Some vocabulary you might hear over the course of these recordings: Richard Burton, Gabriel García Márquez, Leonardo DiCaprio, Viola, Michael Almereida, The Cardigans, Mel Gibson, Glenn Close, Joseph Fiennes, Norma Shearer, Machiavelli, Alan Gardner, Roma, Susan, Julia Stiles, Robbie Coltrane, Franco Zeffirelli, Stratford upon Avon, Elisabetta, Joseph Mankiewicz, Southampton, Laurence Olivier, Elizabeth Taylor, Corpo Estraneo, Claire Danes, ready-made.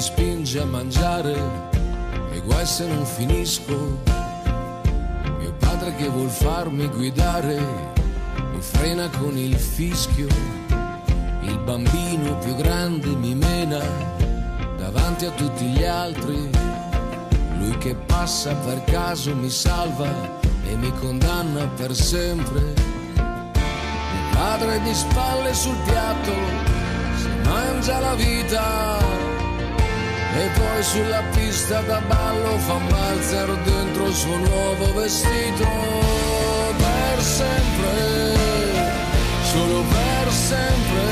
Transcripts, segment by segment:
mi spinge a mangiare e guai se non finisco. Mio padre che vuol farmi guidare mi frena con il fischio. Il bambino più grande mi mena davanti a tutti gli altri. Lui che passa per caso mi salva e mi condanna per sempre. Mio padre di spalle sul piatto si mangia la vita. E poi sulla pista da ballo fa un balzero dentro il suo nuovo vestito. Per sempre, solo per sempre.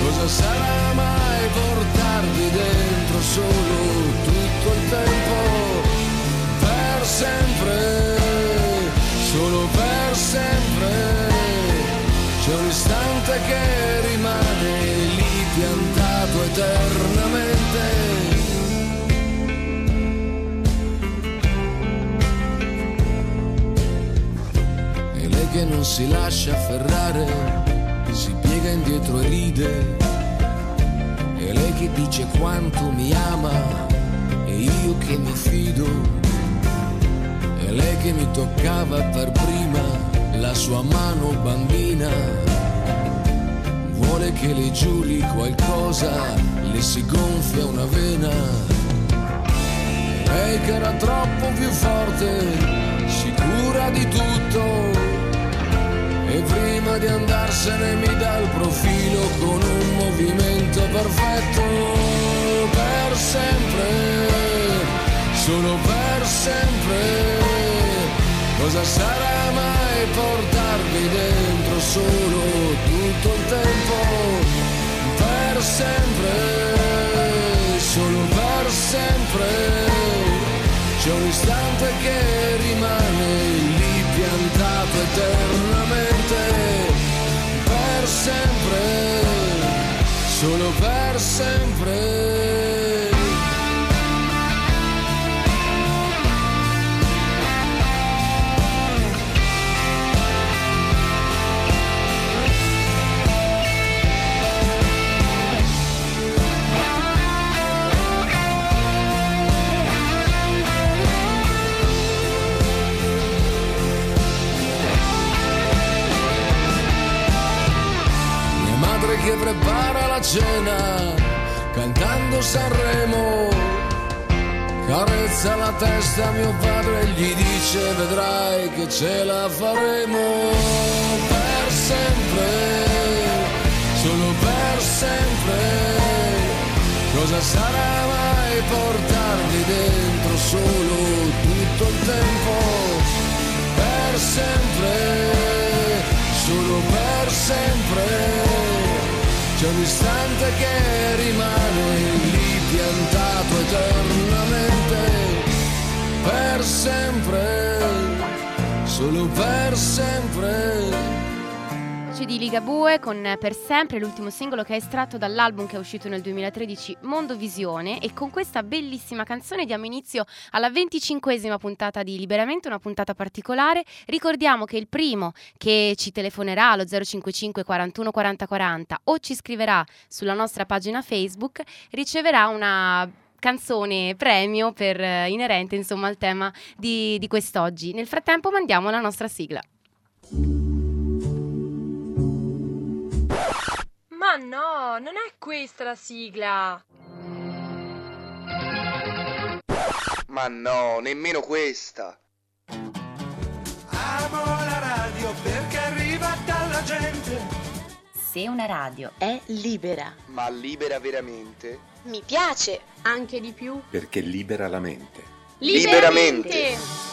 Cosa sarà mai portarti dentro solo tutto il tempo? Per sempre, solo per sempre. C'è un istante che rimane lì piantato eternamente. E lei che non si lascia afferrare, si piega indietro e ride. E lei che dice quanto mi ama e io che mi fido. E lei che mi toccava per prima la sua mano bambina. Vuole che le giuri qualcosa, le si gonfia una vena. Lei che era troppo più forte, sicura di tutto. E prima di andarsene mi dà il profilo con un movimento perfetto. Per sempre, solo per sempre. Cosa sarà mai portarmi dentro solo tutto il tempo? Per sempre, solo per sempre. C'è un istante che rimane lì piantato eternamente. Per sempre, solo per sempre. Che prepara la cena cantando Sanremo, carezza la testa a mio padre e gli dice vedrai che ce la faremo. Per sempre, solo per sempre. Cosa sarà mai portarmi dentro solo tutto il tempo? Per sempre, solo per sempre. C'è un istante che rimane lì piantato eternamente. Per sempre, solo per sempre. Di Ligabue con Per Sempre, l'ultimo singolo che è estratto dall'album che è uscito nel 2013, Mondovisione, e con questa bellissima canzone diamo inizio alla 25ª puntata di Liberamente, una puntata particolare. Ricordiamo che il primo che ci telefonerà allo 055 41 40 40 o ci scriverà sulla nostra pagina Facebook riceverà una canzone premio per inerente insomma al tema di quest'oggi. Nel frattempo mandiamo la nostra sigla. Ma no, non è questa la sigla. Ma no, nemmeno questa. Amo la radio perché arriva dalla gente. Se una radio è libera, ma libera veramente, mi piace anche di più perché libera la mente. Liberamente.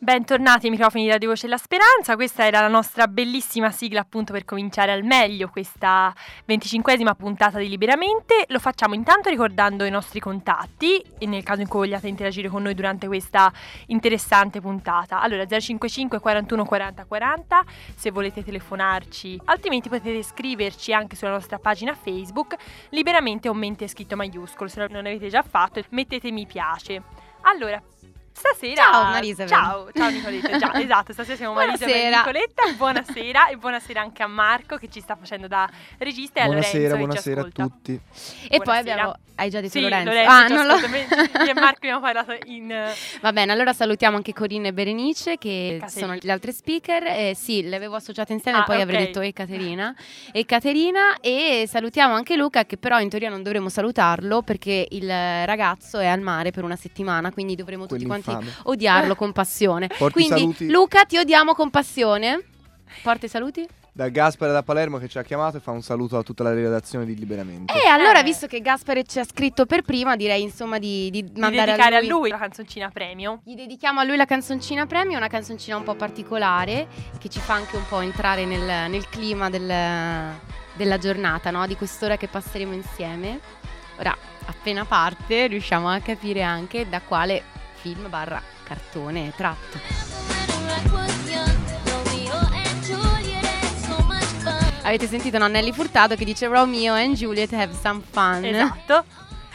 Bentornati ai microfoni di Radio Voce della Speranza, questa era la nostra bellissima sigla appunto per cominciare al meglio questa 25ª puntata di Liberamente. Lo facciamo intanto ricordando i nostri contatti e nel caso in cui vogliate interagire con noi durante questa interessante puntata. Allora 055 41 40 40 se volete telefonarci, altrimenti potete scriverci anche sulla nostra pagina Facebook Liberamente o Mente scritto maiuscolo. Se non l'avete già fatto mettete mi piace. Allora Stasera. Ciao Marisa. Ciao Nicoletta. Già, esatto, stasera siamo Marisa e Nicoletta. Buonasera e buonasera anche a Marco che ci sta facendo da regista, e buonasera, a Lorenzo buonasera che ci ascolta. Buonasera a tutti. E buonasera. Poi abbiamo, hai già detto sì, Lorenzo. Ah, non lo... Io e Marco abbiamo parlato in... Va bene, allora salutiamo anche Corinne e Berenice che sono le altre speaker. Sì, le avevo associate insieme e poi avrei detto Caterina. E salutiamo anche Luca, che però in teoria non dovremo salutarlo perché il ragazzo è al mare per una settimana, quindi dovremo tutti quanti odiarlo con passione. Quindi saluti. Luca, ti odiamo con passione. Porta i saluti da Gaspare da Palermo che ci ha chiamato e fa un saluto a tutta la redazione di Liberamente. E allora, visto che Gaspare ci ha scritto per prima, direi insomma di mandare a lui la canzoncina premio. Gli dedichiamo a lui la canzoncina premio, una canzoncina un po' particolare che ci fa anche un po' entrare nel clima della giornata, no? Di quest'ora che passeremo insieme. Ora, appena parte, riusciamo a capire anche da quale film / cartone tratto. Avete sentito Nelly Furtado che dice Romeo and Juliet have some fun. Esatto.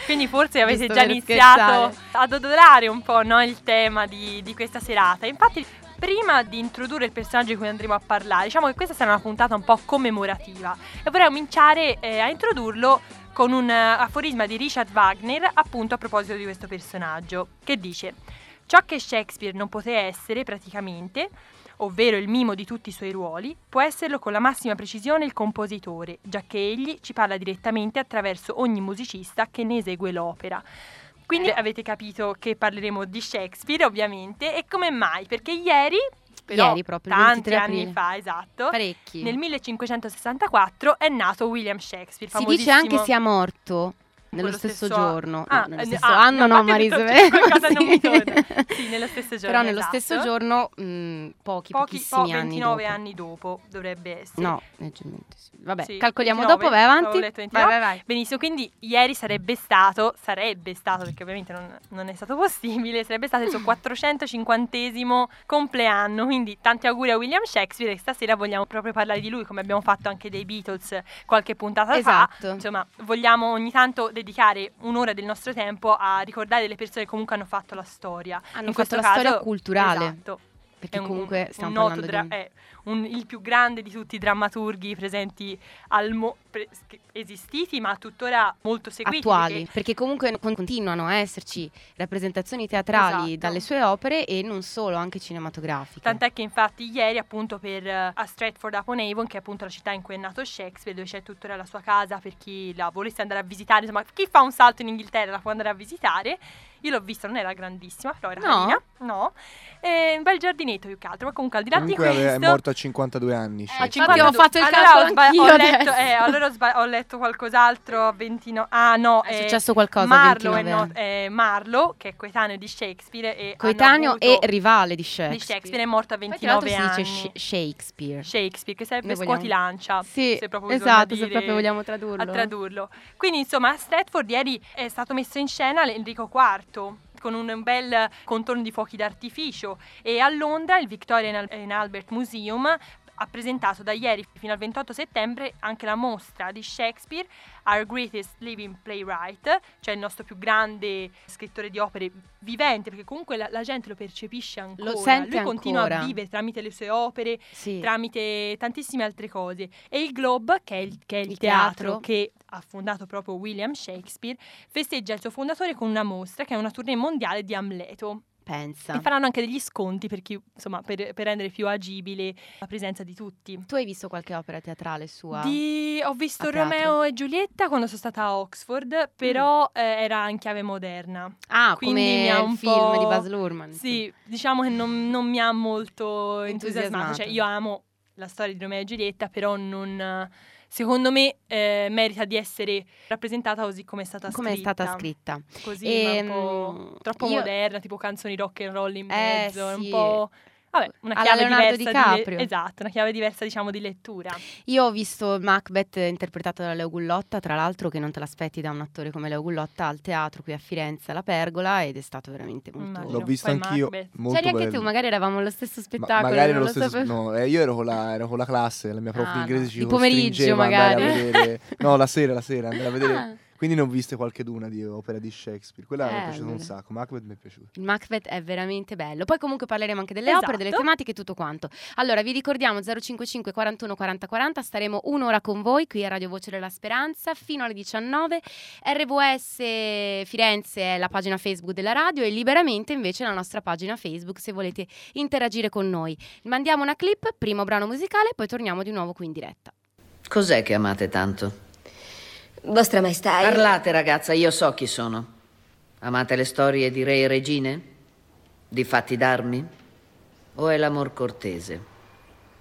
Quindi forse avete già iniziato ad odorare un po', no, il tema di questa serata. Infatti, prima di introdurre il personaggio di cui andremo a parlare, diciamo che questa sarà una puntata un po' commemorativa e vorrei cominciare a introdurlo con un aforisma di Richard Wagner, appunto a proposito di questo personaggio, che dice: ciò che Shakespeare non poté essere praticamente, ovvero il mimo di tutti i suoi ruoli, può esserlo con la massima precisione il compositore, giacché egli ci parla direttamente attraverso ogni musicista che ne esegue l'opera. Quindi avete capito che parleremo di Shakespeare, ovviamente, e come mai? Perché ieri proprio, tanti anni fa, esatto, parecchi. Nel 1564 è nato William Shakespeare, famosissimo. Si dice anche sia morto nello stesso giorno. Nello stesso anno no, Marisabella. Sì, nello stesso giorno. Però nello stesso giorno pochissimi anni 29 dopo. Anni dopo dovrebbe essere. No, sì. Vabbè, sì, calcoliamo 29, dopo, vai avanti. Vai. Benissimo, quindi ieri sarebbe stato, perché ovviamente non è stato possibile, sarebbe stato il suo 450esimo compleanno, quindi tanti auguri a William Shakespeare, e stasera vogliamo proprio parlare di lui, come abbiamo fatto anche dei Beatles qualche puntata fa. Insomma, vogliamo ogni tanto dedicare un'ora del nostro tempo a ricordare delle persone che comunque hanno fatto la storia. Storia culturale. Esatto. Perché comunque stiamo parlando il più grande di tutti i drammaturghi presenti esistiti, ma tuttora molto seguiti. Attuali, perché comunque continuano a esserci rappresentazioni teatrali dalle sue opere e non solo, anche cinematografiche. Tant'è che infatti ieri, appunto, per a Stratford upon Avon, che è appunto la città in cui è nato Shakespeare, dove c'è tuttora la sua casa per chi la volesse andare a visitare, insomma chi fa un salto in Inghilterra la può andare a visitare. Io l'ho vista, non era grandissima, però era carina. No. Un bel giardinetto più che altro, ma comunque al di là di questo... è morto a 52 anni. A 52. Ho fatto il calcolo anch'io adesso. Ho letto qualcos'altro a 29... Ah no, è successo qualcosa Marlowe, che è coetaneo di Shakespeare. E rivale di Shakespeare. È morto a 29 anni. Si dice Shakespeare, che sarebbe scuotilancia. Sì, se proprio se proprio vogliamo tradurlo. Quindi insomma a Stratford ieri è stato messo in scena Enrico IV, con un bel contorno di fuochi d'artificio, e a Londra il Victoria and Albert Museum ha presentato da ieri fino al 28 settembre anche la mostra di Shakespeare, Our Greatest Living Playwright, cioè il nostro più grande scrittore di opere vivente, perché comunque la gente lo percepisce ancora, continua a vivere tramite le sue opere, tramite tantissime altre cose. E il Globe, che è il teatro che ha fondato proprio William Shakespeare, festeggia il suo fondatore con una mostra che è una tournée mondiale di Amleto. Pensa. E faranno anche degli sconti per chi, insomma, per rendere più agibile la presenza di tutti. Tu hai visto qualche opera teatrale sua? Ho visto Romeo e Giulietta quando sono stata a Oxford, però era in chiave moderna. Ah, quindi come il film di Baz Luhrmann. Sì, diciamo che non mi ha molto entusiasmato. Cioè, io amo la storia di Romeo e Giulietta, però non... Secondo me merita di essere rappresentata così come è stata scritta. Così un po' troppo moderna, tipo canzoni rock and roll in mezzo, un po'... Vabbè, una chiave diversa una chiave diversa, diciamo, di lettura. Io ho visto Macbeth interpretato da Leo Gullotta, tra l'altro, che non te l'aspetti da un attore come Leo Gullotta, al teatro qui a Firenze, alla Pergola, ed è stato veramente molto... Immagino. L'ho visto anch'io, molto bello. C'eri anche tu, magari eravamo allo stesso spettacolo. Io ero con la classe, la mia prof di inglese ci costringeva a andare a vedere... No, la sera, andare a vedere... Quindi ne ho viste qualcheduna di opera di Shakespeare. Quella mi è piaciuta un sacco. Macbeth mi è piaciuto. Il Macbeth è veramente bello. Poi comunque parleremo anche delle opere, delle tematiche e tutto quanto. Allora vi ricordiamo 055 41 40 40. Staremo un'ora con voi qui a Radio Voce della Speranza fino alle 19. RVS Firenze è la pagina Facebook della radio e Liberamente invece è la nostra pagina Facebook se volete interagire con noi. Mandiamo una clip, primo brano musicale, poi torniamo di nuovo qui in diretta. Cos'è che amate tanto? Vostra Maestà. Parlate, ragazza, io so chi sono. Amate le storie di re e regine? Di fatti d'armi? O è l'amor cortese?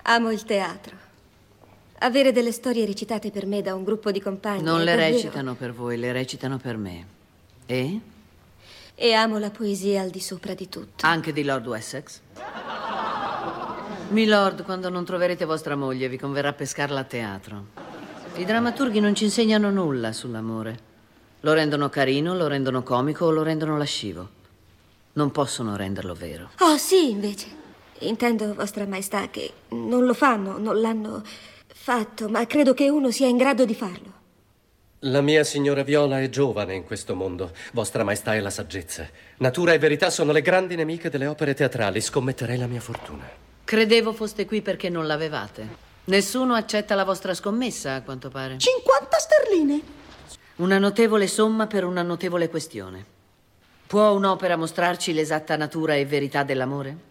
Amo il teatro. Avere delle storie recitate per me da un gruppo di compagni. Non le recitano per voi, le recitano per me. E? E amo la poesia al di sopra di tutto. Anche di Lord Wessex? Milord, quando non troverete vostra moglie, vi converrà pescarla a teatro. I drammaturghi non ci insegnano nulla sull'amore. Lo rendono carino, lo rendono comico o lo rendono lascivo. Non possono renderlo vero. Oh, sì, invece. Intendo, Vostra Maestà, che non lo fanno, non l'hanno fatto, ma credo che uno sia in grado di farlo. La mia signora Viola è giovane in questo mondo. Vostra Maestà è la saggezza. Natura e verità sono le grandi nemiche delle opere teatrali. Scommetterei la mia fortuna. Credevo foste qui perché non l'avevate. Nessuno accetta la vostra scommessa, a quanto pare. 50 sterline. Una notevole somma per una notevole questione. Può un'opera mostrarci l'esatta natura e verità dell'amore?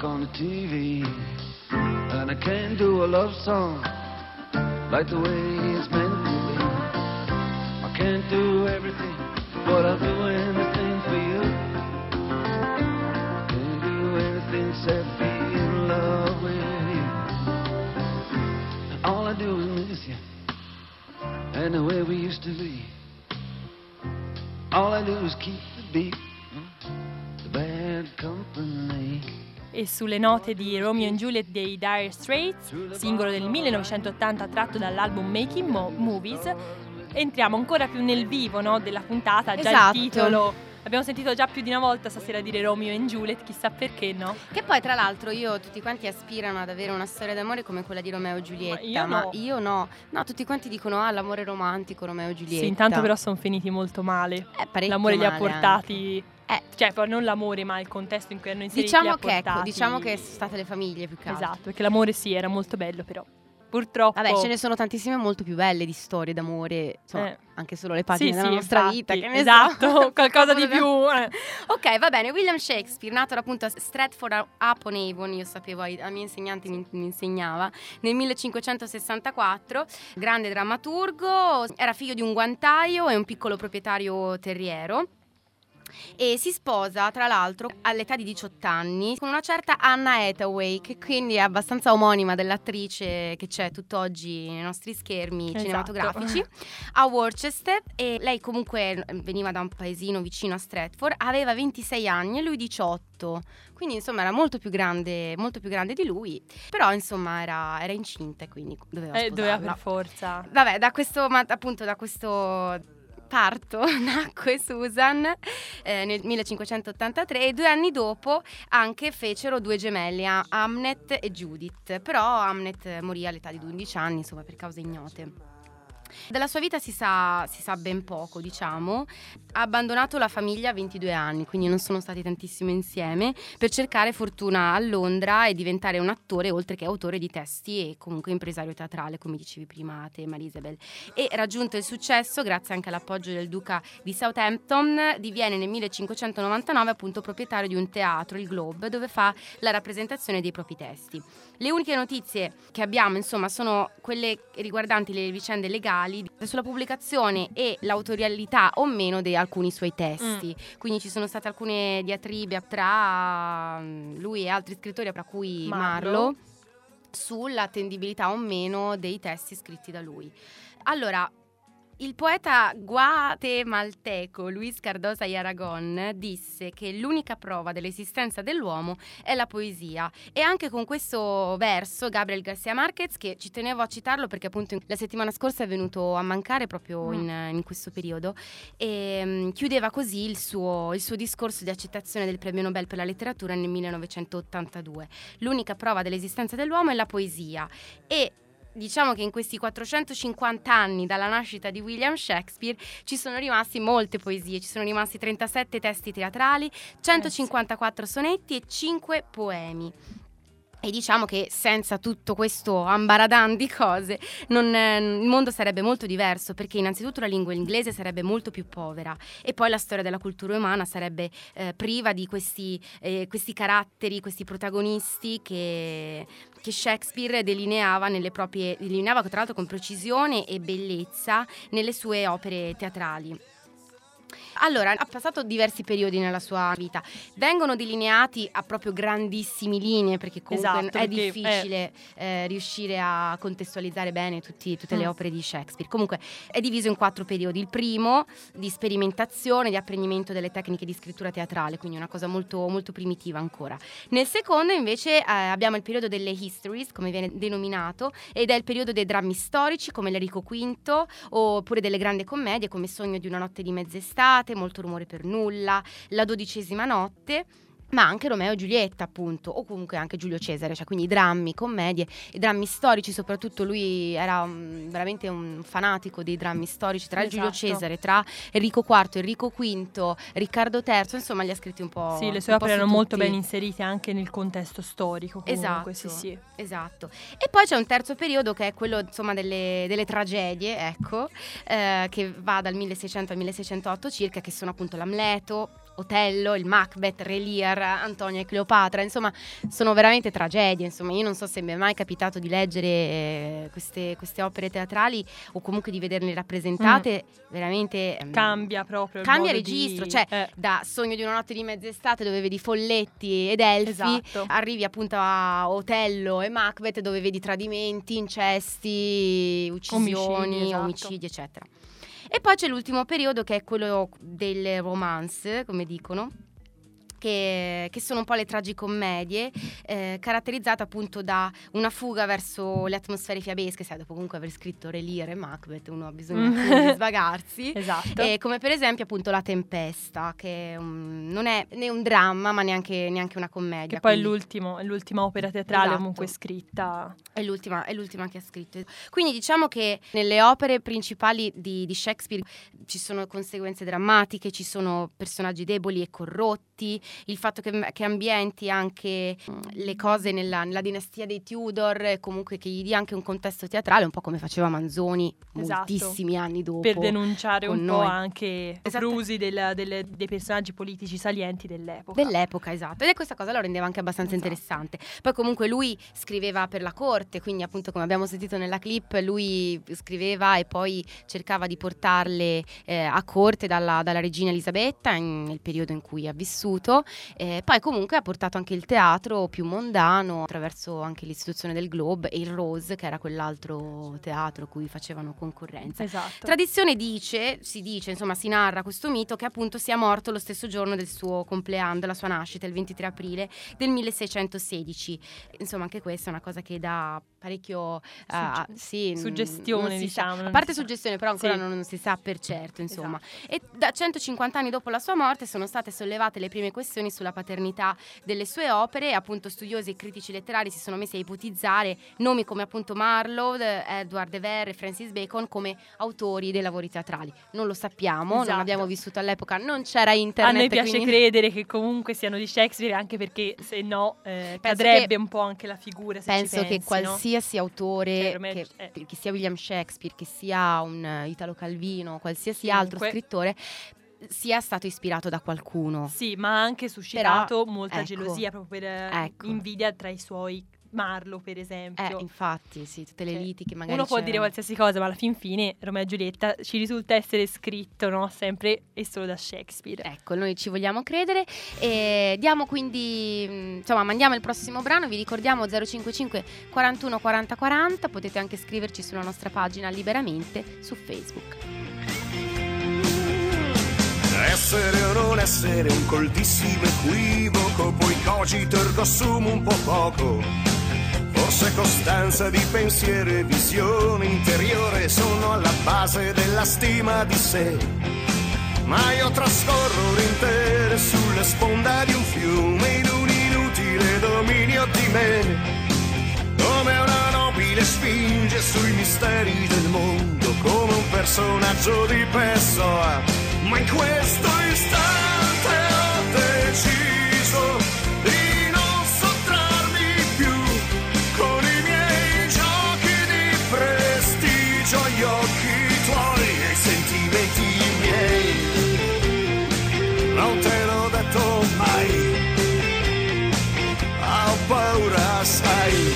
On the TV, and I can't do a love song like the way it's meant to be. I can't do everything, but I'll do anything for you. I can't do anything except be in love with you. All I do is miss you, and the way we used to be. All I do is keep the beat, the bad company. E sulle note di Romeo and Juliet dei Dire Straits, singolo del 1980 tratto dall'album Making Movies, entriamo ancora più nel vivo, no, della puntata, già esatto. Il titolo. Abbiamo sentito già più di una volta stasera dire Romeo and Juliet, chissà perché, no? Che poi tra l'altro tutti quanti aspirano ad avere una storia d'amore come quella di Romeo e Giulietta, ma io no. No, tutti quanti dicono l'amore romantico, Romeo e Giulietta. Sì, intanto però sono finiti molto male. L'amore li ha portati... Cioè, non l'amore, ma il contesto in cui hanno inserito, diciamo, li ha portati... Diciamo che sono state le famiglie più che altro. Esatto, perché l'amore sì, era molto bello, però... Purtroppo. Vabbè, ce ne sono tantissime molto più belle di storie d'amore, insomma, anche solo le pagine della nostra vita, che ne so. Qualcosa di più. Ok, va bene. William Shakespeare, nato appunto a Stratford upon Avon, io sapevo, la mia insegnante mi insegnava, nel 1564, grande drammaturgo, era figlio di un guantaio e un piccolo proprietario terriero. E si sposa tra l'altro all'età di 18 anni con una certa Anna Hathaway, che quindi è abbastanza omonima dell'attrice che c'è tutt'oggi nei nostri schermi cinematografici, a Worcester. E lei comunque veniva da un paesino vicino a Stratford, aveva 26 anni e lui 18, quindi insomma era molto più grande di lui, però insomma era incinta e quindi doveva sposarla. Doveva per forza. Vabbè, da questo parto nacque Susan nel 1583, e 2 anni dopo anche fecero 2 gemelli, Hamnet e Judith, però Hamnet morì all'età di 12 anni, insomma, per cause ignote. Della sua vita si sa ben poco, diciamo. Ha abbandonato la famiglia a 22 anni, quindi non sono stati tantissimo insieme, per cercare fortuna a Londra e diventare un attore, oltre che autore di testi e comunque impresario teatrale, come dicevi prima a te, Marisabel. E raggiunto il successo grazie anche all'appoggio del duca di Southampton, diviene nel 1599 appunto proprietario di un teatro, il Globe, dove fa la rappresentazione dei propri testi. Le uniche notizie che abbiamo, insomma, sono quelle riguardanti le vicende legali sulla pubblicazione e l'autorialità o meno di alcuni suoi testi. Quindi ci sono state alcune diatribe tra lui e altri scrittori, tra cui Marlowe, sull'attendibilità o meno dei testi scritti da lui. Allora, il poeta guatemalteco Luis Cardosa y Aragón disse che l'unica prova dell'esistenza dell'uomo è la poesia, e anche con questo verso Gabriel García Márquez, che ci tenevo a citarlo perché appunto la settimana scorsa è venuto a mancare proprio in questo periodo, e chiudeva così il suo discorso di accettazione del premio Nobel per la letteratura nel 1982. L'unica prova dell'esistenza dell'uomo è la poesia. E diciamo che in questi 450 anni dalla nascita di William Shakespeare ci sono rimasti molte poesie, ci sono rimasti 37 testi teatrali, 154 sonetti e 5 poemi. E diciamo che senza tutto questo ambaradan di cose il mondo sarebbe molto diverso, perché innanzitutto la lingua inglese sarebbe molto più povera, e poi la storia della cultura umana sarebbe priva di questi caratteri, questi protagonisti che Shakespeare delineava tra l'altro con precisione e bellezza nelle sue opere teatrali. Allora, ha passato diversi periodi nella sua vita, vengono delineati a proprio grandissime linee, perché comunque è difficile riuscire a contestualizzare bene tutte le opere di Shakespeare. Comunque è diviso in 4 periodi. Il primo di sperimentazione, di apprendimento delle tecniche di scrittura teatrale, quindi una cosa molto, molto primitiva ancora. Nel secondo invece abbiamo il periodo delle histories, come viene denominato, ed è il periodo dei drammi storici come l'Enrico V, oppure delle grandi commedie come Sogno di una notte di mezz'estate, Molto rumore per nulla, La dodicesima notte, ma anche Romeo e Giulietta appunto, o comunque anche Giulio Cesare, cioè quindi drammi, commedie, i drammi storici soprattutto. Lui era veramente un fanatico dei drammi storici, tra Giulio Cesare, tra Enrico IV, Enrico V, Riccardo III, insomma li ha scritti un po'. Sì, le sue opere erano molto ben inserite anche nel contesto storico comunque. Esatto, sì. Esatto. E poi c'è un terzo periodo che è quello insomma delle tragedie, che va dal 1600 al 1608 circa, che sono appunto l'Amleto, Otello, il Macbeth, Re Lear, Antonia e Cleopatra, insomma sono veramente tragedie, insomma io non so se mi è mai capitato di leggere queste opere teatrali o comunque di vederle rappresentate, veramente cambia proprio, cambia il registro, cioè da Sogno di una notte di mezz'estate dove vedi Folletti ed Elfi, esatto, arrivi appunto a Otello e Macbeth dove vedi tradimenti, incesti, uccisioni, omicidi, eccetera. E poi c'è l'ultimo periodo che è quello delle romance, come dicono, che sono un po' le tragicommedie, caratterizzate appunto da una fuga verso le atmosfere fiabesche, sai, dopo comunque aver scritto Re Lear e Macbeth uno ha bisogno di svagarsi, esatto, come per esempio appunto La Tempesta, che non è né un dramma ma neanche una commedia, che poi quindi è l'ultima opera teatrale, esatto, comunque scritta, è l'ultima che ha scritto. Quindi diciamo che nelle opere principali di Shakespeare ci sono conseguenze drammatiche, ci sono personaggi deboli e corrotti, il fatto che ambienti anche le cose nella dinastia dei Tudor, comunque che gli dia anche un contesto teatrale, un po' come faceva Manzoni, esatto, moltissimi anni dopo, per denunciare un po' anche, esatto, Brusi dei personaggi politici salienti dell'epoca, esatto, ed è questa cosa lo rendeva anche abbastanza, esatto, interessante. Poi comunque lui scriveva per la corte, quindi appunto come abbiamo sentito nella clip lui scriveva e poi cercava di portarle a corte dalla regina Elisabetta nel periodo in cui ha vissuto. Poi comunque ha portato anche il teatro più mondano attraverso anche l'istituzione del Globe e il Rose, che era quell'altro teatro cui facevano concorrenza, esatto. Tradizione si dice, insomma si narra questo mito che appunto sia morto lo stesso giorno del suo compleanno, della sua nascita, il 23 aprile del 1616. Insomma anche questa è una cosa che dà parecchio suggestione, diciamo, a parte suggestione, però ancora non si sa per certo, insomma, esatto. E da 150 anni dopo la sua morte sono state sollevate le prime questioni sulla paternità delle sue opere. Appunto studiosi e critici letterari si sono messi a ipotizzare nomi come appunto Marlowe, Edward De Verre, Francis Bacon come autori dei lavori teatrali. Non lo sappiamo, esatto, non abbiamo vissuto all'epoca, non c'era internet. A noi piace credere che comunque siano di Shakespeare, anche perché se no cadrebbe un po' anche la figura, se penso ci pensi, che qualsiasi autore, cioè, che sia William Shakespeare, che sia un Italo Calvino, qualsiasi altro scrittore sia stato ispirato da qualcuno, sì, ma ha anche suscitato molta gelosia, proprio per invidia tra i suoi. Marlowe per esempio, infatti sì, tutte le liti che magari uno può dire qualsiasi cosa, ma alla fin fine Romeo e Giulietta ci risulta essere scritto, no? Sempre e solo da Shakespeare. Ecco, noi ci vogliamo credere e diamo quindi, insomma, mandiamo il prossimo brano. Vi ricordiamo 055 41 40 40, potete anche scriverci sulla nostra pagina liberamente su Facebook. Essere o non essere un coltissimo equivoco, poi cogito ergo sum un po' poco. Forse costanza di pensiero e visione interiore sono alla base della stima di sé. Ma io trascorro un'intera sulla sponda di un fiume in un inutile dominio di me. Come una nobile spinge sui misteri del mondo, come un personaggio di Pessoa. Ma in questo istante ho deciso di non sottrarmi più con i miei giochi di prestigio, gli occhi tuoi e i sentimenti miei. Non te l'ho detto mai, ho paura sai.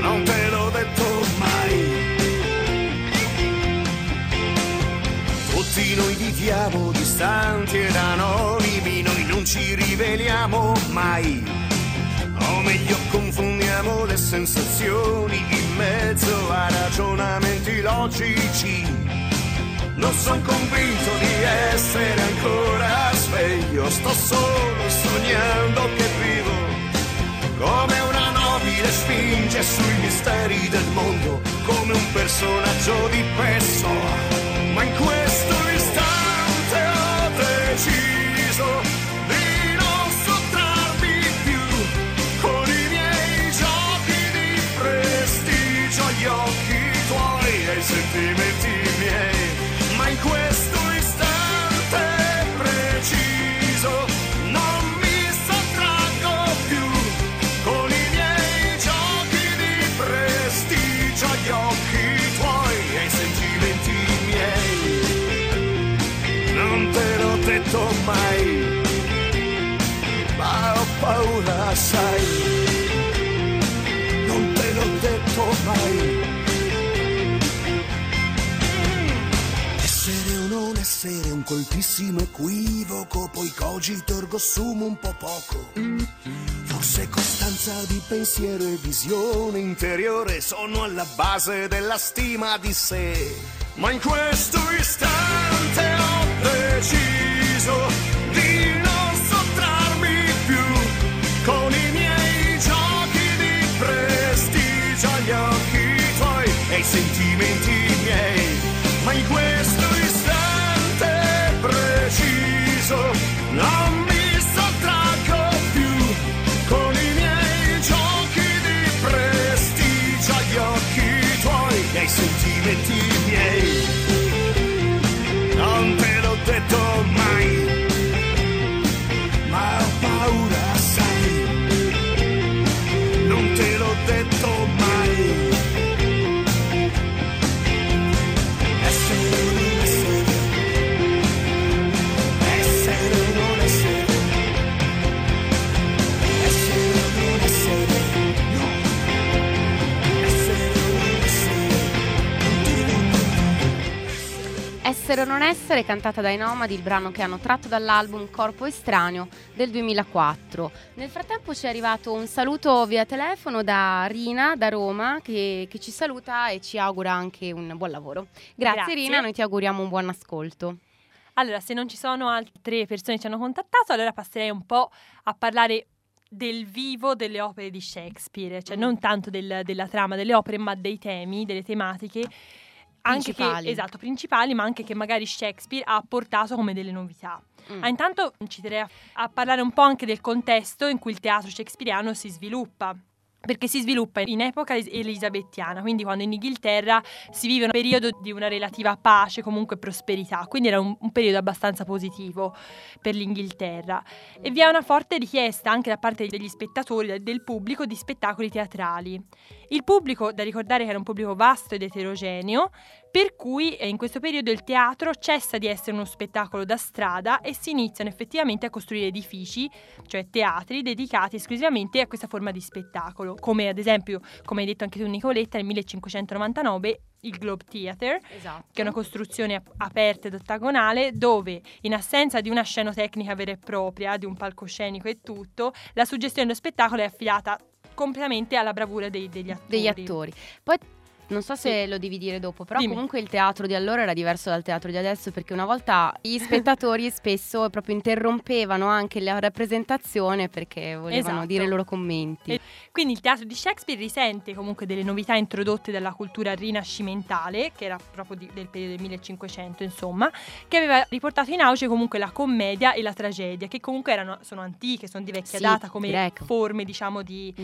Non te l'ho detto mai. Tutti noi viviamo distanti ed anonimi, noi non ci riveliamo mai. O meglio confondiamo le sensazioni in mezzo a ragionamenti logici. Non sono convinto di essere ancora sveglio, sto solo sognando che vivo. Come una nobile spinge sui misteri del mondo, come un personaggio di Pessoa. Ma in questo istante ho deciso di non sottrarmi più con i miei giochi di prestigio, gli occhi tuoi e i sentimenti miei. Ma in questo istante preciso non mi sottraggo più con i miei giochi di prestigio, gli occhi tuoi e i sentimenti miei. sento mai, ma ho paura, sai, non te l'ho detto mai. Essere o non essere un coltissimo equivoco, poi cogito ergo sum un po' poco. Forse costanza di pensiero e visione interiore sono alla base della stima di sé. Ma in questo istante ho deciso di non sottrarmi più con i miei giochi di prestigio agli occhi tuoi e ai sentimenti miei. Ma in questo istante preciso non mi sottraggo più con i miei giochi di prestigio agli occhi tuoi e ai sentimenti miei. Non te l'ho detto mai, ma ho paura, sai, non te l'ho detto mai. Essere o non essere, cantata dai Nomadi, il brano che hanno tratto dall'album Corpo Estraneo del 2004. Nel frattempo ci è arrivato un saluto via telefono da Rina, da Roma, che ci saluta e ci augura anche un buon lavoro. Grazie. Rina, noi ti auguriamo un buon ascolto. Allora, se non ci sono altre persone che ci hanno contattato, allora passerei un po' a parlare del vivo delle opere di Shakespeare, cioè non tanto della trama delle opere, ma dei temi, delle tematiche principali. Anche che, esatto, principali, ma anche che magari Shakespeare ha portato come delle novità. Intanto ci terei a parlare un po' anche del contesto in cui il teatro shakespeariano si sviluppa, perché si sviluppa in epoca elisabettiana, quindi quando in Inghilterra si vive un periodo di una relativa pace, comunque prosperità, quindi era un periodo abbastanza positivo per l'Inghilterra, e vi è una forte richiesta anche da parte degli spettatori, del pubblico, di spettacoli teatrali. Il pubblico, da ricordare che era un pubblico vasto ed eterogeneo, per cui in questo periodo il teatro cessa di essere uno spettacolo da strada e si iniziano effettivamente a costruire edifici, cioè teatri, dedicati esclusivamente a questa forma di spettacolo, come ad esempio, come hai detto anche tu Nicoletta, nel 1599 il Globe Theatre, esatto, che è una costruzione aperta ed ottagonale dove, in assenza di una scenotecnica vera e propria, di un palcoscenico e tutto, la suggestione dello spettacolo è affidata completamente alla bravura degli attori. Poi non so se lo devi dire dopo, però dimmi. Comunque il teatro di allora era diverso dal teatro di adesso, perché una volta gli spettatori spesso proprio interrompevano anche la rappresentazione perché volevano, esatto, dire i loro commenti. E quindi il teatro di Shakespeare risente comunque delle novità introdotte dalla cultura rinascimentale, che era proprio del periodo del 1500, insomma, che aveva riportato in auge comunque la commedia e la tragedia, che comunque sono antiche, sono di vecchia data come greco, forme, diciamo, di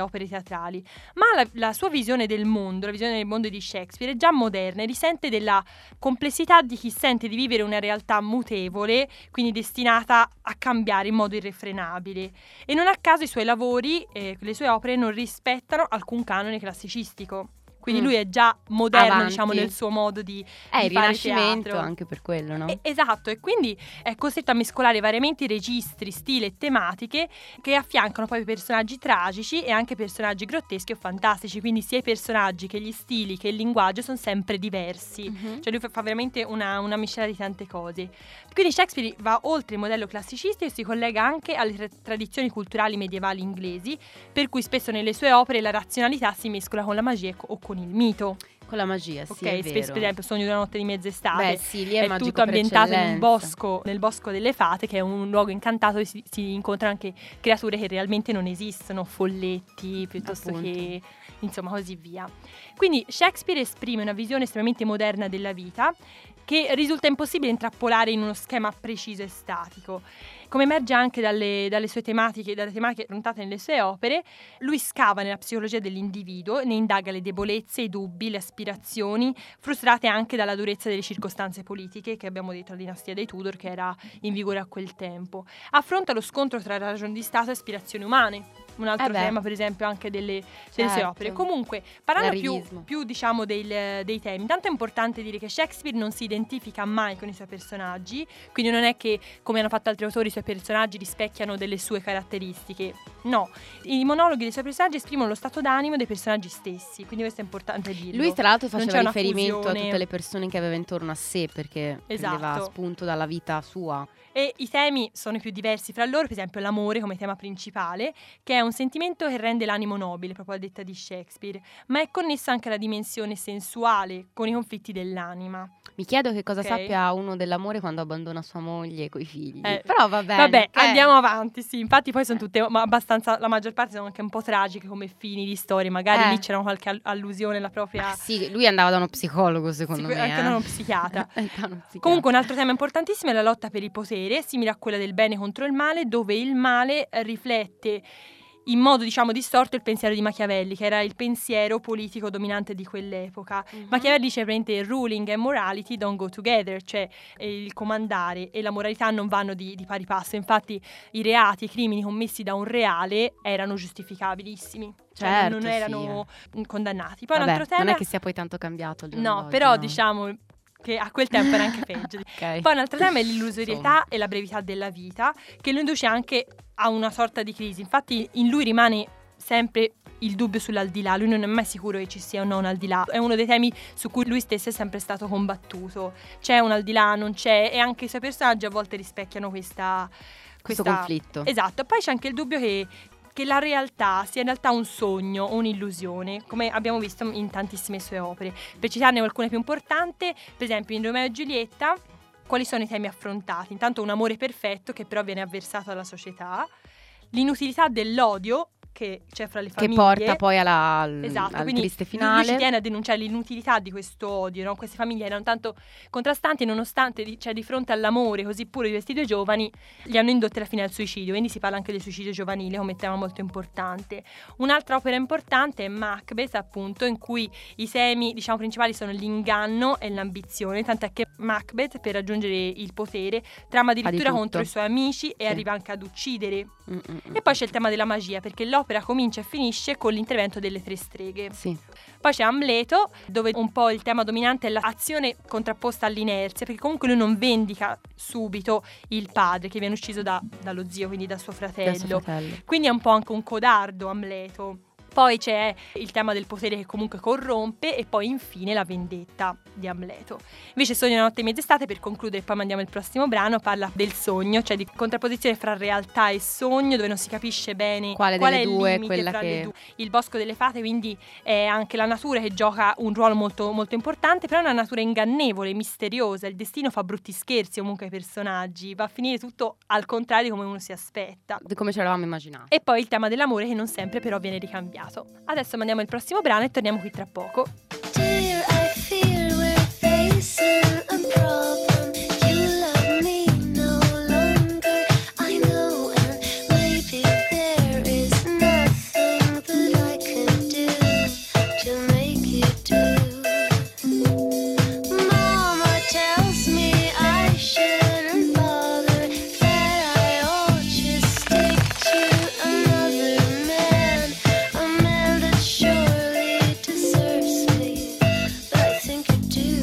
opere teatrali. Ma la sua visione del mondo, visione del mondo di Shakespeare è già moderna e risente della complessità di chi sente di vivere una realtà mutevole, quindi destinata a cambiare in modo irrefrenabile, e non a caso i suoi lavori, le sue opere non rispettano alcun canone classicistico, quindi lui è già moderno, avanti, diciamo, nel suo modo di fare Rinascimento teatro, anche per quello, no? Esatto, e quindi è costretto a mescolare variamente registri, stili e tematiche che affiancano poi personaggi tragici e anche personaggi grotteschi o fantastici, quindi sia i personaggi che gli stili che il linguaggio sono sempre diversi, cioè lui fa veramente una miscela di tante cose. Quindi Shakespeare va oltre il modello classicista e si collega anche alle tradizioni culturali medievali inglesi, per cui spesso nelle sue opere la razionalità si mescola con la magia o con il mito. Con la magia, sì, ok, è vero. Per esempio Sogno di una notte di mezz'estate, sì, lì è tutto ambientato nel bosco delle fate, che è un luogo incantato e si incontrano anche creature che realmente non esistono, folletti piuttosto, appunto, che, insomma, così via. Quindi Shakespeare esprime una visione estremamente moderna della vita che risulta impossibile intrappolare in uno schema preciso e statico. Come emerge anche dalle sue tematiche, dalle tematiche affrontate nelle sue opere, lui scava nella psicologia dell'individuo, ne indaga le debolezze, i dubbi, le aspirazioni, frustrate anche dalla durezza delle circostanze politiche, che abbiamo detto la dinastia dei Tudor, che era in vigore a quel tempo. Affronta lo scontro tra ragion di Stato e aspirazioni umane, un altro tema, per esempio, anche delle sue opere. Comunque, parlando più diciamo dei temi, intanto è importante dire che Shakespeare non si identifica mai con i suoi personaggi, quindi non è che, come hanno fatto altri autori, i suoi personaggi rispecchiano delle sue caratteristiche. No, i monologhi dei suoi personaggi esprimono lo stato d'animo dei personaggi stessi, quindi questo è importante dirlo. Lui tra l'altro faceva riferimento a tutte le persone che aveva intorno a sé, perché prendeva spunto dalla vita sua. E i temi sono i più diversi fra loro, per esempio l'amore come tema principale, che è un sentimento che rende l'animo nobile, proprio a detta di Shakespeare, ma è connesso anche alla dimensione sensuale, con i conflitti dell'anima. Mi chiedo che cosa sappia uno dell'amore quando abbandona sua moglie coi figli, però vabbè, andiamo avanti, sì, infatti poi sono tutte, ma abbastanza, la maggior parte sono anche un po' tragiche come fini di storie, magari lì c'era qualche allusione alla propria... Sì, lui andava da uno psicologo, secondo me. Anche da uno psichiatra. Comunque un altro tema importantissimo è la lotta per il potere, simile a quella del bene contro il male, dove il male riflette in modo, diciamo, distorto il pensiero di Machiavelli, che era il pensiero politico dominante di quell'epoca. Machiavelli dice praticamente ruling e morality don't go together, cioè il comandare e la moralità non vanno di pari passo. Infatti i reati, i crimini commessi da un reale erano giustificabilissimi, cioè non erano condannati. Poi un altro tema, non è che sia poi tanto cambiato il giorno d'oggi, però diciamo che a quel tempo era anche peggio. Poi un altro tema è l'illusorietà e la brevità della vita, che lo induce anche a una sorta di crisi. Infatti in lui rimane sempre il dubbio sull'aldilà, lui non è mai sicuro che ci sia o no un aldilà, è uno dei temi su cui lui stesso è sempre stato combattuto. C'è un aldilà, non c'è, e anche i suoi personaggi a volte rispecchiano questo conflitto. Esatto, poi c'è anche il dubbio che la realtà sia in realtà un sogno o un'illusione, come abbiamo visto in tantissime sue opere. Per citarne alcune più importanti, per esempio in Romeo e Giulietta, quali sono i temi affrontati? Intanto un amore perfetto che però viene avversato alla società, l'inutilità dell'odio che c'è fra le famiglie, che porta poi al triste finale. Lui ci tiene a denunciare l'inutilità di questo odio, no? Queste famiglie erano tanto contrastanti, nonostante di fronte all'amore così puro di questi due giovani, li hanno indotti alla fine al suicidio. Quindi si parla anche del suicidio giovanile come tema molto importante. Un'altra opera importante è Macbeth, appunto, in cui i temi, diciamo, principali sono l'inganno e l'ambizione, tant'è che Macbeth, per raggiungere il potere, trama addirittura contro i suoi amici e arriva anche ad uccidere. E poi c'è il tema della magia, perché l'opera comincia e finisce con l'intervento delle tre streghe. Poi c'è Amleto, dove un po' il tema dominante è l'azione contrapposta all'inerzia, perché comunque lui non vendica subito il padre che viene ucciso dallo zio, quindi da suo fratello. Quindi è un po' anche un codardo Amleto. Poi c'è il tema del potere che comunque corrompe, e poi infine la vendetta di Amleto. Invece Sogno una notte e mezz'estate, per concludere, poi mandiamo il prossimo brano, parla del sogno, cioè di contrapposizione fra realtà e sogno, dove non si capisce bene qual è due, il limite quella fra le due. Il bosco delle fate, quindi, è anche la natura che gioca un ruolo molto, molto importante, però è una natura ingannevole, misteriosa, il destino fa brutti scherzi comunque ai personaggi, va a finire tutto al contrario di come uno si aspetta. Come ce l'avevamo immaginato. E poi il tema dell'amore che non sempre però viene ricambiato. Adesso mandiamo il prossimo brano e torniamo qui tra poco. Dear, I feel we're facing a problem. You love me no longer, I know, and maybe there is nothing that I can do to make you do. Mama tells me I shouldn't bother, that I ought to stick to another man. Surely deserves me, but I think you do.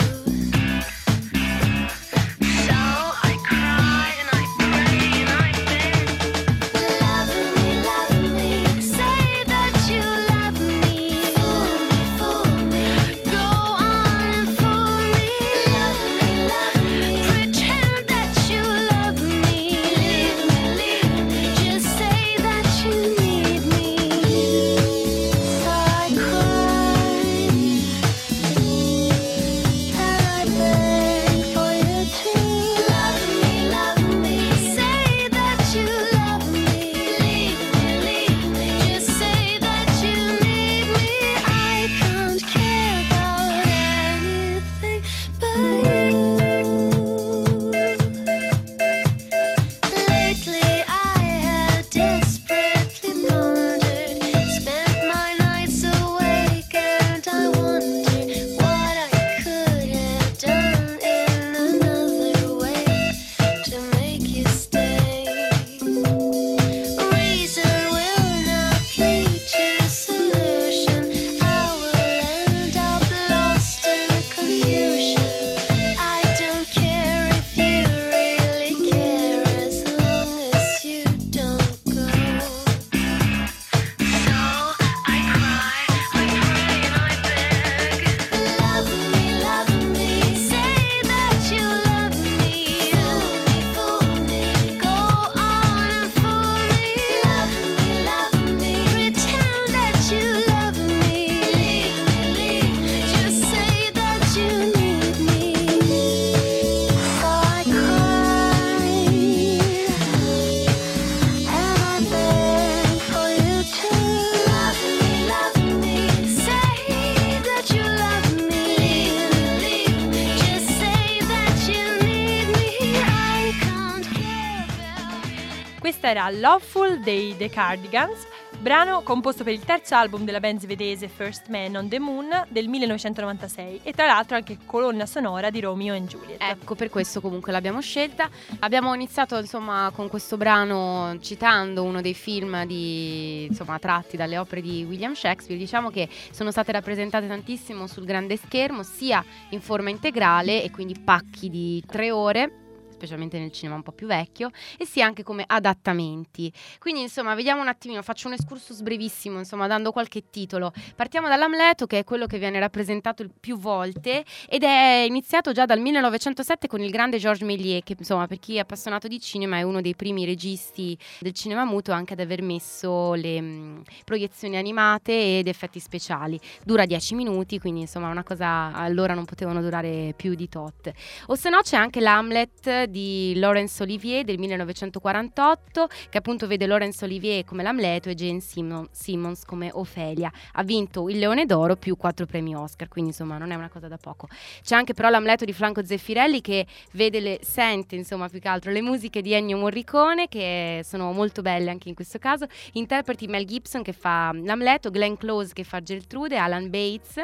Questa era Loveful dei The Cardigans, brano composto per il terzo album della band svedese First Man on the Moon del 1996 e tra l'altro anche colonna sonora di Romeo and Juliet. Ecco, per questo comunque l'abbiamo scelta. Abbiamo iniziato insomma con questo brano citando uno dei film di, insomma, tratti dalle opere di William Shakespeare. Diciamo che sono state rappresentate tantissimo sul grande schermo, sia in forma integrale e quindi pacchi di 3 ore, specialmente nel cinema un po' più vecchio, e sì, anche come adattamenti. Quindi insomma vediamo un attimino, faccio un excursus brevissimo insomma dando qualche titolo. Partiamo dall'Amleto, che è quello che viene rappresentato più volte ed è iniziato già dal 1907 con il grande Georges Méliès, che insomma per chi è appassionato di cinema è uno dei primi registi del cinema muto anche ad aver messo le proiezioni animate ed effetti speciali. Dura 10 minuti, quindi insomma una cosa, allora non potevano durare più di tot. O se no c'è anche l'Hamlet di Laurence Olivier del 1948, che appunto vede Laurence Olivier come l'Amleto e Jane Simmons come Ofelia. Ha vinto il Leone d'Oro più 4 premi Oscar, quindi insomma non è una cosa da poco. C'è anche però l'Amleto di Franco Zeffirelli, che vede sente insomma più che altro le musiche di Ennio Morricone, che sono molto belle anche in questo caso. Interpreti Mel Gibson che fa l'Amleto, Glenn Close che fa Geltrude, Alan Bates,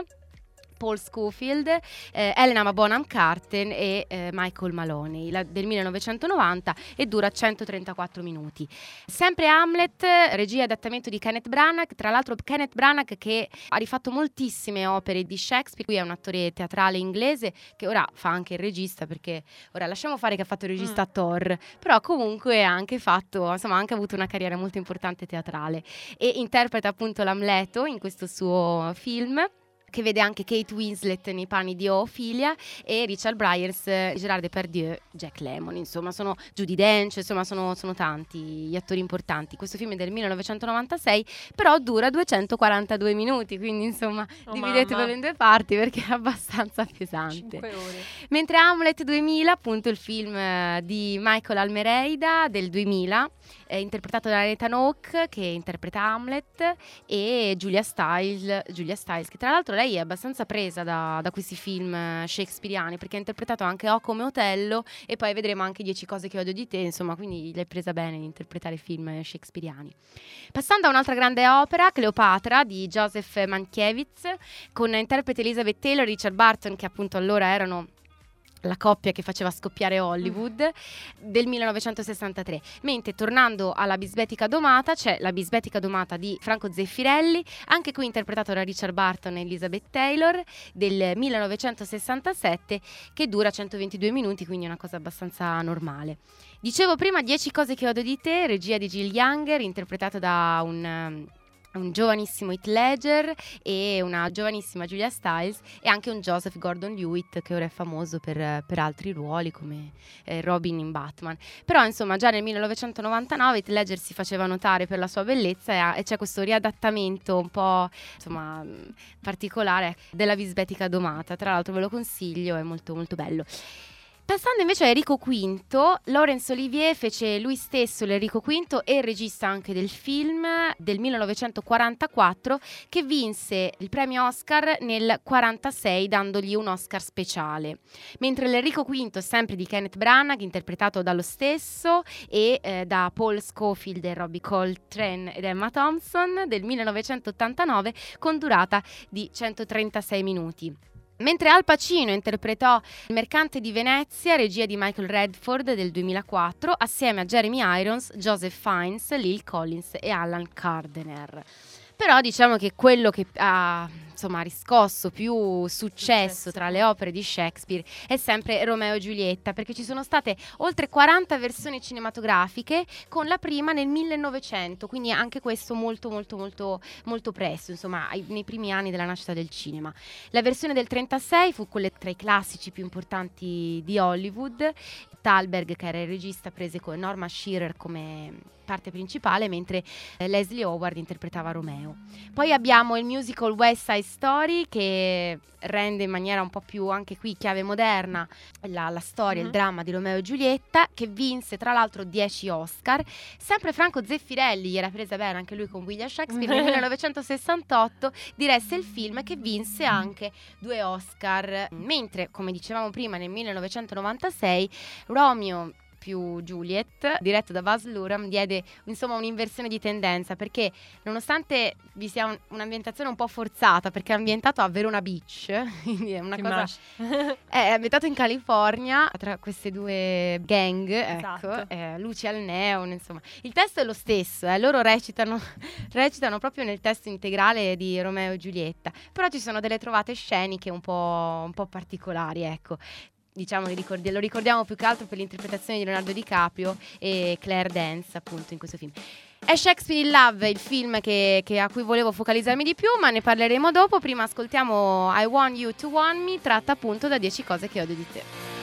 Paul Schofield, Helena Bonham Carter e Michael Maloney, del 1990, e dura 134 minuti. Sempre Hamlet, regia e adattamento di Kenneth Branagh. Tra l'altro Kenneth Branagh, che ha rifatto moltissime opere di Shakespeare, qui è un attore teatrale inglese che ora fa anche il regista, perché ora lasciamo fare che ha fatto il regista a Thor, però comunque ha anche fatto, insomma ha anche avuto una carriera molto importante teatrale, e interpreta appunto l'Amleto in questo suo film, che vede anche Kate Winslet nei panni di Ophelia e Richard Bryers, Gérard Depardieu, Jack Lemmon, insomma sono Judi Dench, insomma sono tanti gli attori importanti. Questo film è del 1996, però dura 242 minuti, quindi insomma dividetevelo in due parti perché è abbastanza pesante. 5 ore. Mentre Hamlet 2000, appunto il film di Michael Almereida del 2000, interpretato da Nathan Hawke, che interpreta Hamlet, e Julia Stiles, che tra l'altro lei è abbastanza presa da questi film shakespeariani, perché ha interpretato anche O come Otello e poi vedremo anche 10 cose che odio di te, insomma, quindi l'hai presa bene di interpretare film shakespeariani. Passando a un'altra grande opera, Cleopatra di Joseph Mankiewicz, con interprete Elizabeth Taylor e Richard Burton, che appunto allora erano la coppia che faceva scoppiare Hollywood, del 1963. Mentre tornando alla Bisbetica domata, c'è la Bisbetica domata di Franco Zeffirelli, anche qui interpretato da Richard Burton e Elizabeth Taylor, del 1967, che dura 122 minuti, quindi una cosa abbastanza normale. Dicevo prima 10 cose che odio di te, regia di Jill Younger, interpretato da un giovanissimo Heath Ledger e una giovanissima Julia Stiles, e anche un Joseph Gordon-Levitt che ora è famoso per altri ruoli come Robin in Batman. Però insomma già nel 1999 Heath Ledger si faceva notare per la sua bellezza e c'è questo riadattamento un po' insomma particolare della Visbetica domata. Tra l'altro ve lo consiglio, è molto molto bello. Passando invece a Enrico V, Laurence Olivier fece lui stesso l'Enrico V e il regista anche del film del 1944, che vinse il premio Oscar nel 1946 dandogli un Oscar speciale. Mentre l'Enrico V, sempre di Kenneth Branagh, interpretato dallo stesso e da Paul Schofield e Robbie Coltrane ed Emma Thompson, del 1989, con durata di 136 minuti. Mentre Al Pacino interpretò Il mercante di Venezia, regia di Michael Redford del 2004, assieme a Jeremy Irons, Joseph Fiennes, Lil Collins e Alan Gardner. Però diciamo che quello che ha riscosso più successo tra le opere di Shakespeare è sempre Romeo e Giulietta, perché ci sono state oltre 40 versioni cinematografiche, con la prima nel 1900, quindi anche questo molto molto molto molto presto, insomma nei primi anni della nascita del cinema. La versione del 1936 fu quella tra i classici più importanti di Hollywood. Thalberg, che era il regista, prese con Norma Shearer come parte principale, mentre Leslie Howard interpretava Romeo. Poi abbiamo il musical West Side Story, che rende in maniera un po' più anche qui chiave moderna la storia, il dramma di Romeo e Giulietta, che vinse tra l'altro 10 Oscar. Sempre Franco Zeffirelli, gli era presa bene anche lui con William Shakespeare, nel 1968 diresse il film, che vinse anche 2 Oscar. Mentre, come dicevamo prima, nel 1996 Romeo più Juliet, diretto da Baz Luhrmann, diede insomma un'inversione di tendenza, perché nonostante vi sia un'ambientazione un po' forzata, perché è ambientato a Verona Beach, quindi è una è ambientato in California tra queste due gang, ecco, esatto. Luci al neon, insomma. Il testo è lo stesso, loro recitano proprio nel testo integrale di Romeo e Giulietta, però ci sono delle trovate sceniche un po' particolari, ecco. Diciamo che lo ricordiamo più che altro per l'interpretazione di Leonardo DiCaprio e Claire Danes, appunto, in questo film. È Shakespeare in Love il film a cui volevo focalizzarmi di più, ma ne parleremo dopo. Prima ascoltiamo I Want You to Want Me, tratta appunto da 10 cose che odio di te.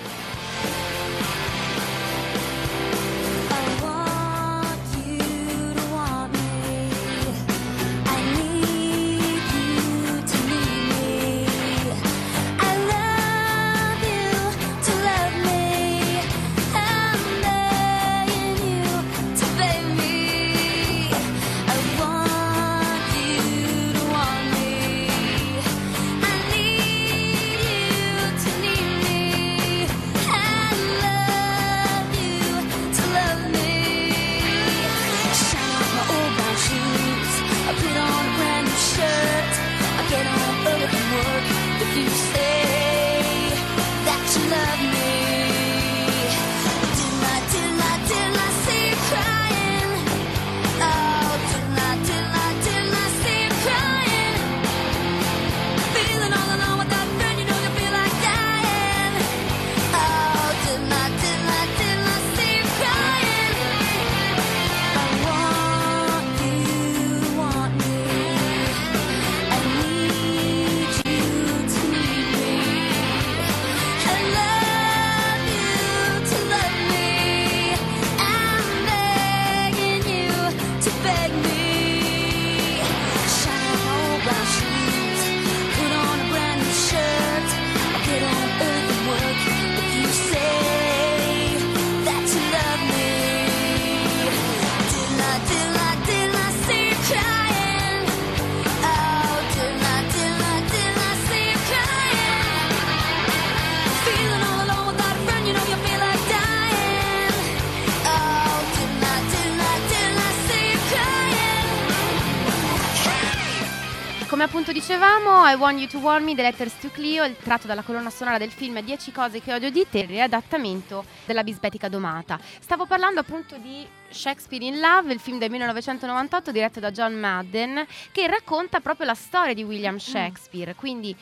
Appunto dicevamo I Want You to Want Me, The Letters to Cleo, tratto dalla colonna sonora del film 10 cose che odio di te, il riadattamento della bisbetica domata. Stavo parlando appunto di Shakespeare in Love, il film del 1998 diretto da John Madden, che racconta proprio la storia di William Shakespeare, quindi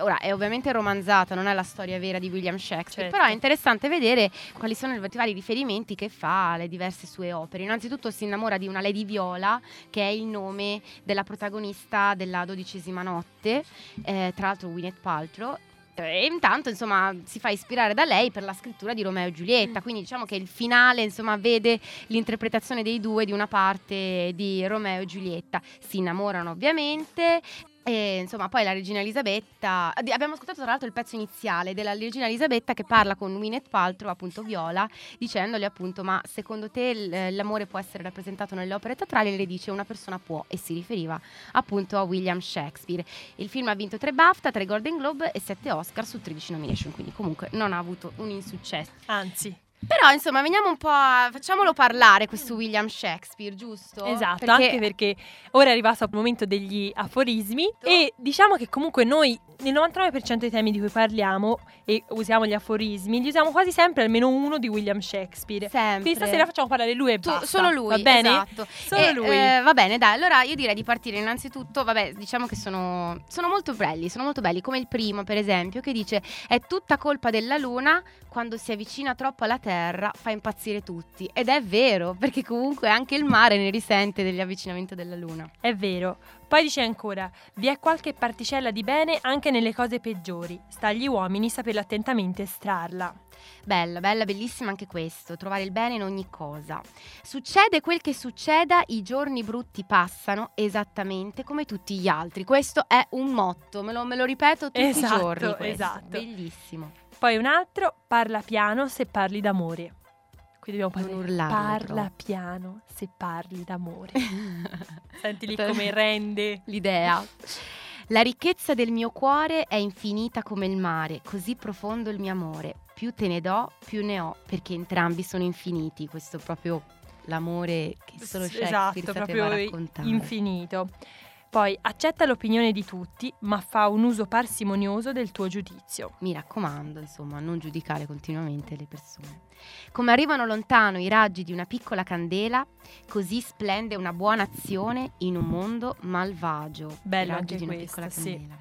ora è ovviamente romanzata, non è la storia vera di William Shakespeare, certo. Però è interessante vedere quali sono i vari riferimenti che fa alle diverse sue opere. Innanzitutto si innamora di una Lady Viola, che è il nome della protagonista della Dodicesima notte, tra l'altro Gwyneth Paltrow, e intanto insomma si fa ispirare da lei per la scrittura di Romeo e Giulietta, quindi diciamo che il finale insomma vede l'interpretazione dei due di una parte di Romeo e Giulietta. Si innamorano ovviamente. E, insomma, poi la regina Elisabetta, abbiamo ascoltato tra l'altro il pezzo iniziale della regina Elisabetta che parla con Gwyneth Paltrow, appunto Viola, dicendole appunto: ma secondo te l'amore può essere rappresentato nelle opere teatrali? E le dice: una persona può, e si riferiva appunto a William Shakespeare. Il film ha vinto 3 BAFTA, 3 Golden Globe e 7 Oscar su 13 nomination, quindi comunque non ha avuto un insuccesso, anzi. Però insomma veniamo un po' facciamolo parlare questo William Shakespeare, giusto? Esatto, perché... anche perché ora è arrivato al momento degli aforismi, e diciamo che comunque noi nel 99% dei temi di cui parliamo e usiamo gli aforismi, li usiamo quasi sempre almeno uno di William Shakespeare. Sempre. Quindi stasera facciamo parlare lui e basta. Solo lui, va bene? Esatto. Solo lui. Va bene, dai, allora io direi di partire innanzitutto, vabbè, diciamo che sono molto belli, come il primo per esempio, che dice: è tutta colpa della luna, quando si avvicina troppo alla terra fa impazzire tutti. Ed è vero, perché comunque anche il mare ne risente dell'avvicinamento della luna. È vero. Poi dice ancora: vi è qualche particella di bene anche nelle cose peggiori, sta agli uomini saperla attentamente estrarla. Bella, bellissima anche questo, trovare il bene in ogni cosa. Succede quel che succeda, i giorni brutti passano esattamente come tutti gli altri. Questo è un motto, me lo ripeto tutti i giorni questo. Esatto. Bellissimo. Poi un altro: parla piano se parli d'amore. Dobbiamo urlare. Parla piano se parli d'amore. Senti lì come rende l'idea. La ricchezza del mio cuore è infinita come il mare, così profondo il mio amore. più te ne do, più ne ho, perché entrambi sono infiniti. Questo proprio l'amore che solo Shakespeare sapeva raccontare. Infinito. Poi accetta l'opinione di tutti, ma fa un uso parsimonioso del tuo giudizio. Mi raccomando, insomma, non giudicare continuamente le persone. Come arrivano lontano i raggi di una piccola candela, così splende una buona azione in un mondo malvagio. Bello anche di una piccola candela.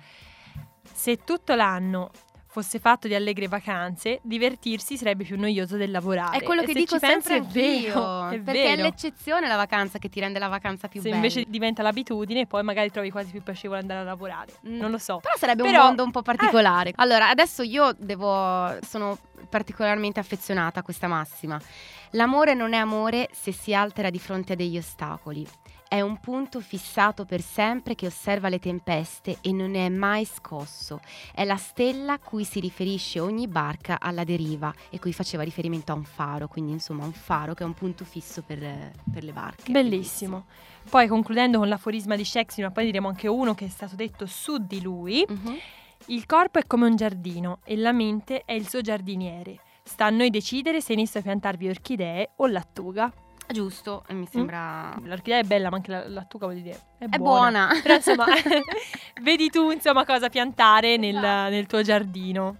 Se tutto l'anno fosse fatto di allegre vacanze, divertirsi sarebbe più noioso del lavorare. È quello che dico sempre anch'io, perché è l'eccezione la vacanza che ti rende la vacanza più bella. Se invece diventa l'abitudine, poi magari trovi quasi più piacevole andare a lavorare. Non lo so. Però sarebbe un mondo un po' particolare. Allora, adesso io sono particolarmente affezionata a questa massima. L'amore non è amore se si altera di fronte a degli ostacoli. È un punto fissato per sempre che osserva le tempeste e non è mai scosso. È la stella a cui si riferisce ogni barca alla deriva, e qui faceva riferimento a un faro, quindi insomma un faro che è un punto fisso per le barche. Bellissimo. Poi concludendo con l'aforisma di Shakespeare, ma poi diremo anche uno che è stato detto su di lui. Uh-huh. Il corpo è come un giardino e la mente è il suo giardiniere. Sta a noi decidere se inizio a piantarvi orchidee o lattuga. Giusto, mi sembra. L'orchidea è bella, ma anche l'attuca, voglio dire, è buona. Però insomma, vedi tu insomma cosa piantare nel tuo giardino.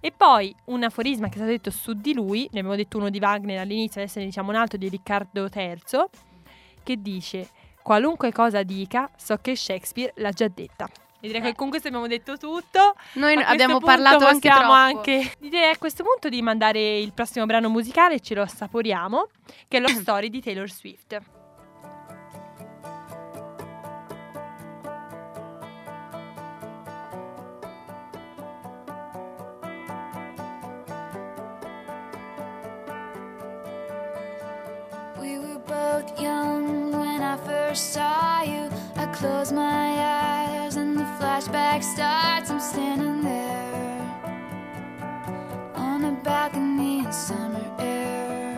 E poi un aforisma che è stato detto su di lui, ne abbiamo detto uno di Wagner all'inizio, adesso ne diciamo un altro di Riccardo III, che dice: qualunque cosa dica, so che Shakespeare l'ha già detta. E direi che con questo abbiamo detto tutto. Noi abbiamo parlato anche troppo. Direi a questo punto di mandare il prossimo brano musicale, ce lo assaporiamo, che è Love Story di Taylor Swift. We were both young when I first saw you. I closed my eyes and the flashback starts. I'm standing there on a balcony in summer air.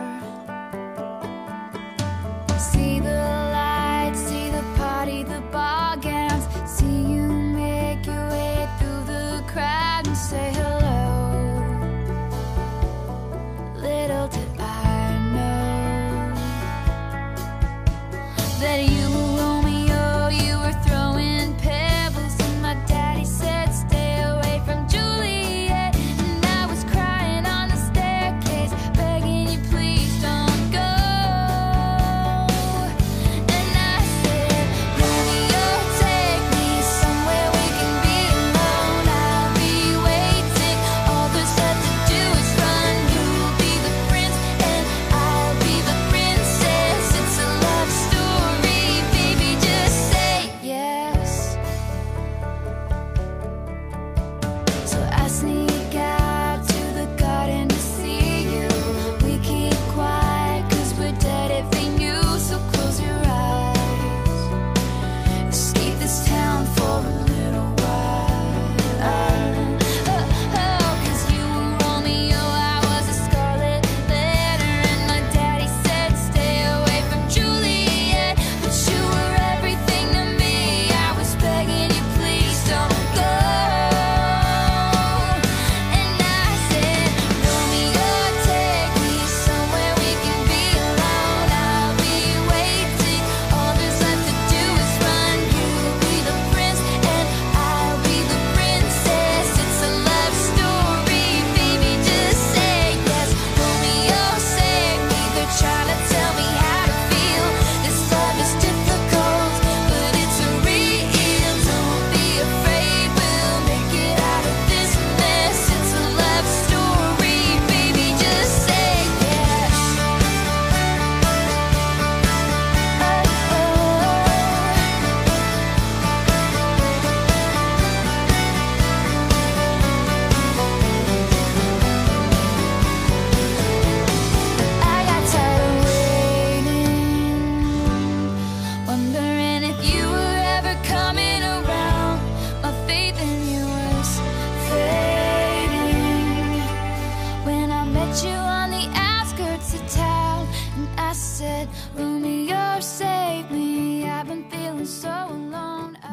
See the lights, see the party, the ball gowns. See you make your way through the crowd and say hello. Little did I know that you begging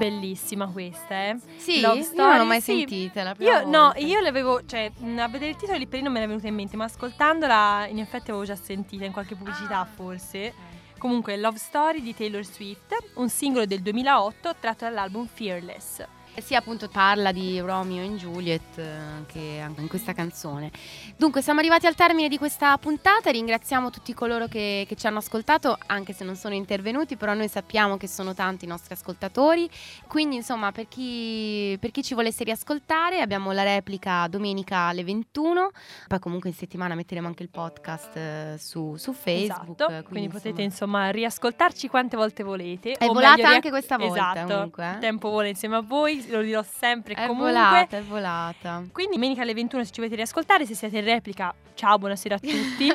bellissima questa, eh? Sì, Love Story, io non l'ho mai sentita, la prima volta. No, io l'avevo, cioè, a vedere il titolo lì per lì non me l'è venuta in mente, ma ascoltandola in effetti avevo già sentita in qualche pubblicità, forse. Comunque, Love Story di Taylor Swift, un singolo del 2008 tratto dall'album Fearless. Sì, appunto, parla di Romeo e Juliet anche in questa canzone. Dunque, siamo arrivati al termine di questa puntata. Ringraziamo tutti coloro che ci hanno ascoltato, anche se non sono intervenuti, però noi sappiamo che sono tanti i nostri ascoltatori. Quindi, insomma, per chi ci volesse riascoltare, abbiamo la replica domenica alle 21. Poi comunque in settimana metteremo anche il podcast su Facebook. Esatto, quindi potete insomma riascoltarci quante volte volete. È volata anche questa volta, esatto, comunque. Il tempo vola insieme a voi, lo dirò sempre, comunque è volata. Quindi domenica alle 21 se ci volete riascoltare, se siete in replica, ciao, buonasera a tutti.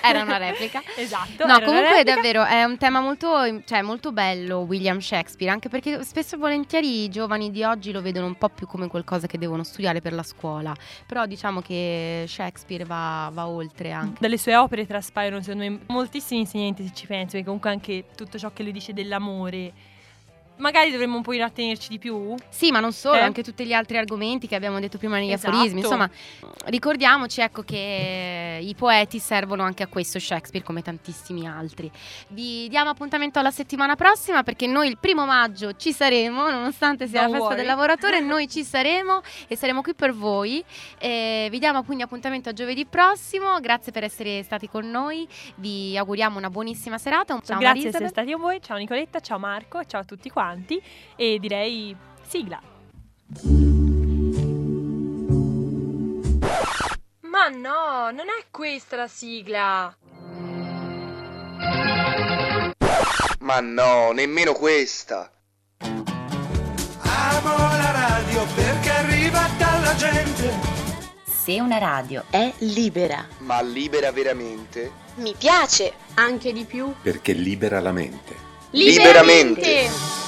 Era una replica. Esatto. No, comunque davvero è un tema molto, cioè, molto bello, William Shakespeare, anche perché spesso e volentieri i giovani di oggi lo vedono un po' più come qualcosa che devono studiare per la scuola, però diciamo che Shakespeare va oltre anche. Dalle sue opere traspaiono secondo me moltissimi insegnamenti, se ci penso, perché comunque anche tutto ciò che lui dice dell'amore magari dovremmo un po' attenerci di più. Sì, ma non solo, anche tutti gli altri argomenti che abbiamo detto prima negli aforismi. Insomma, ricordiamoci, ecco, che i poeti servono anche a questo, Shakespeare come tantissimi altri. Vi diamo appuntamento alla settimana prossima, perché noi il 1 maggio ci saremo, nonostante sia la festa del lavoratore, noi ci saremo e saremo qui per voi. Vi diamo quindi appuntamento a giovedì prossimo. Grazie per essere stati con noi. Vi auguriamo una buonissima serata. Ciao, grazie per essere stati con voi. Ciao Nicoletta, ciao Marco, ciao a tutti qua. E direi sigla. Ma no, non è questa la sigla. Ma no, nemmeno questa. Amo la radio perché arriva dalla gente. Se una radio è libera, ma libera veramente, mi piace anche di più, perché libera la mente. Liberamente.